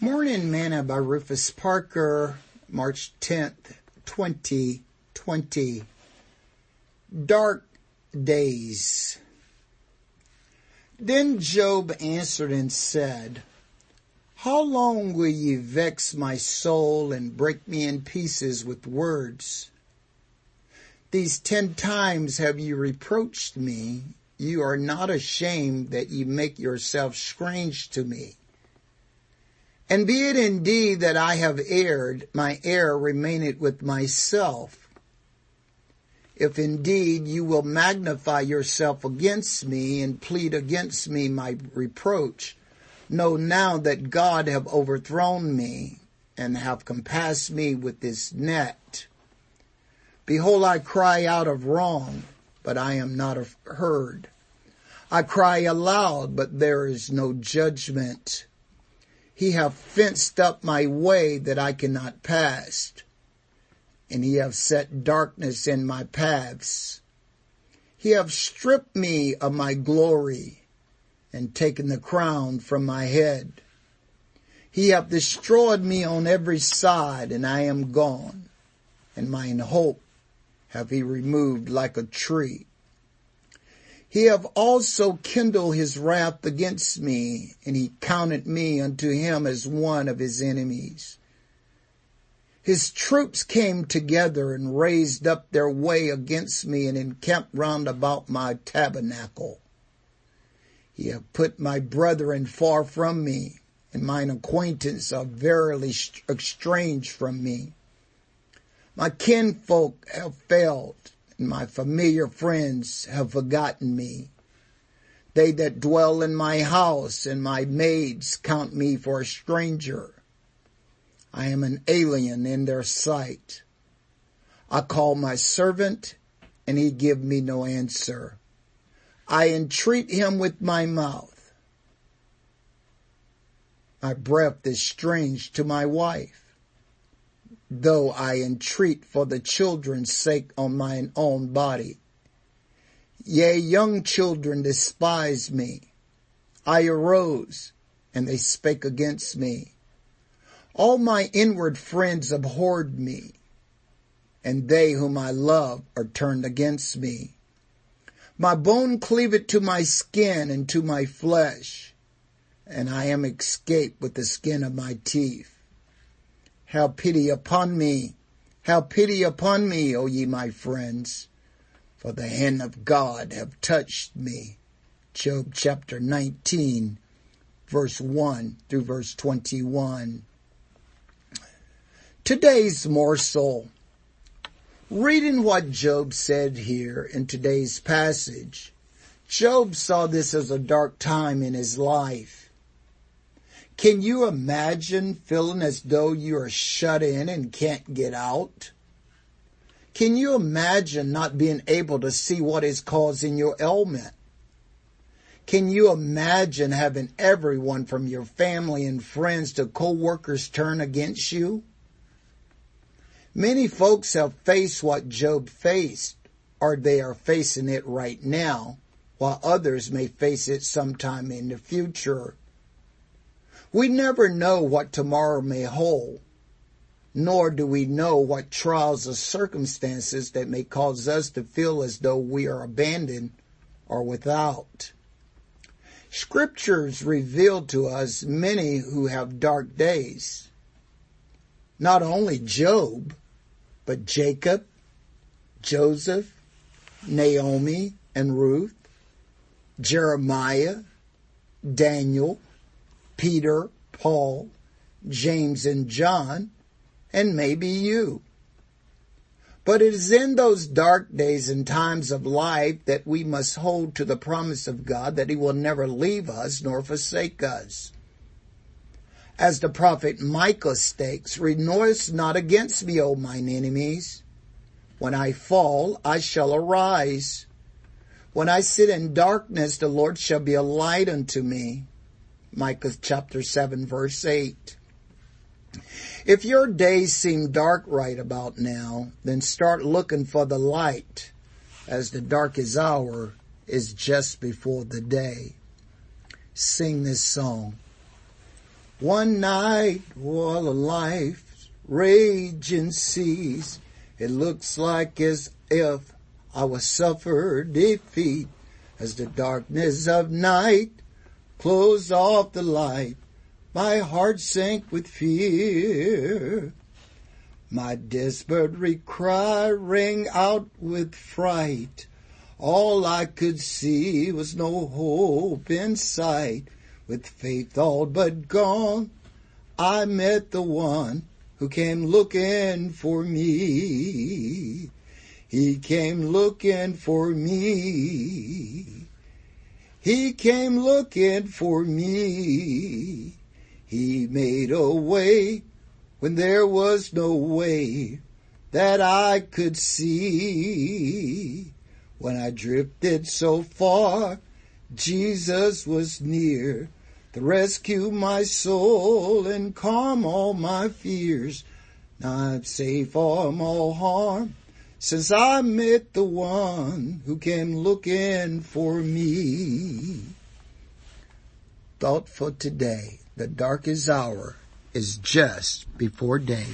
Morning Manna by Rufus Parker, March 10th, 2020. Dark days. Then Job answered and said, "How long will you vex my soul and break me in pieces with words? These 10 times have you reproached me. You are not ashamed that you make yourself strange to me. And be it indeed that I have erred, my error remaineth with myself. If indeed you will magnify yourself against me and plead against me my reproach, know now that God have overthrown me and have compassed me with his net. Behold, I cry out of wrong, but I am not heard. I cry aloud, but there is no judgment. He hath fenced up my way that I cannot pass, and he hath set darkness in my paths. He hath stripped me of my glory, and taken the crown from my head. He hath destroyed me on every side, and I am gone, and mine hope hath he removed like a tree. He have also kindled his wrath against me, and he counted me unto him as one of his enemies. His troops came together and raised up their way against me and encamped round about my tabernacle. He have put my brethren far from me, and mine acquaintance are verily estranged from me. My kinfolk have failed, and my familiar friends have forgotten me. They that dwell in my house and my maids count me for a stranger. I am an alien in their sight. I call my servant, and he give me no answer. I entreat him with my mouth. My breath is strange to my wife. Though I entreat for the children's sake on mine own body. Yea, young children despise me. I arose, and they spake against me. All my inward friends abhorred me, and they whom I love are turned against me. My bone cleaveth to my skin and to my flesh, and I am escaped with the skin of my teeth. Have pity upon me, have pity upon me, O ye my friends, for the hand of God have touched me." Job chapter 19, verse 1 through verse 21. Today's morsel. Reading what Job said here in today's passage, Job saw this as a dark time in his life. Can you imagine feeling as though you are shut in and can't get out? Can you imagine not being able to see what is causing your ailment? Can you imagine having everyone from your family and friends to co-workers turn against you? Many folks have faced what Job faced, or they are facing it right now, while others may face it sometime in the future. We never know what tomorrow may hold, nor do we know what trials or circumstances that may cause us to feel as though we are abandoned or without. Scriptures reveal to us many who have dark days. Not only Job, but Jacob, Joseph, Naomi and Ruth, Jeremiah, Daniel, Peter, Paul, James, and John, and maybe you. But it is in those dark days and times of life that we must hold to the promise of God that he will never leave us nor forsake us. As the prophet Micah states, "Renounce not against me, O mine enemies. When I fall, I shall arise. When I sit in darkness, the Lord shall be a light unto me." Micah chapter 7, verse 8. If your days seem dark right about now, then start looking for the light, as the darkest hour is just before the day. Sing this song. One night while life's raging seas, it looks like as if I will suffer defeat. As the darkness of night closed off the light, my heart sank with fear. My desperate cry rang out with fright. All I could see was no hope in sight. With faith all but gone, I met the one who came looking for me. He came looking for me. He came looking for me. He made a way when there was no way that I could see. When I drifted so far, Jesus was near to rescue my soul and calm all my fears. Now I'm safe from all harm since I met the one who came looking for me. Thought for today, the darkest hour is just before day.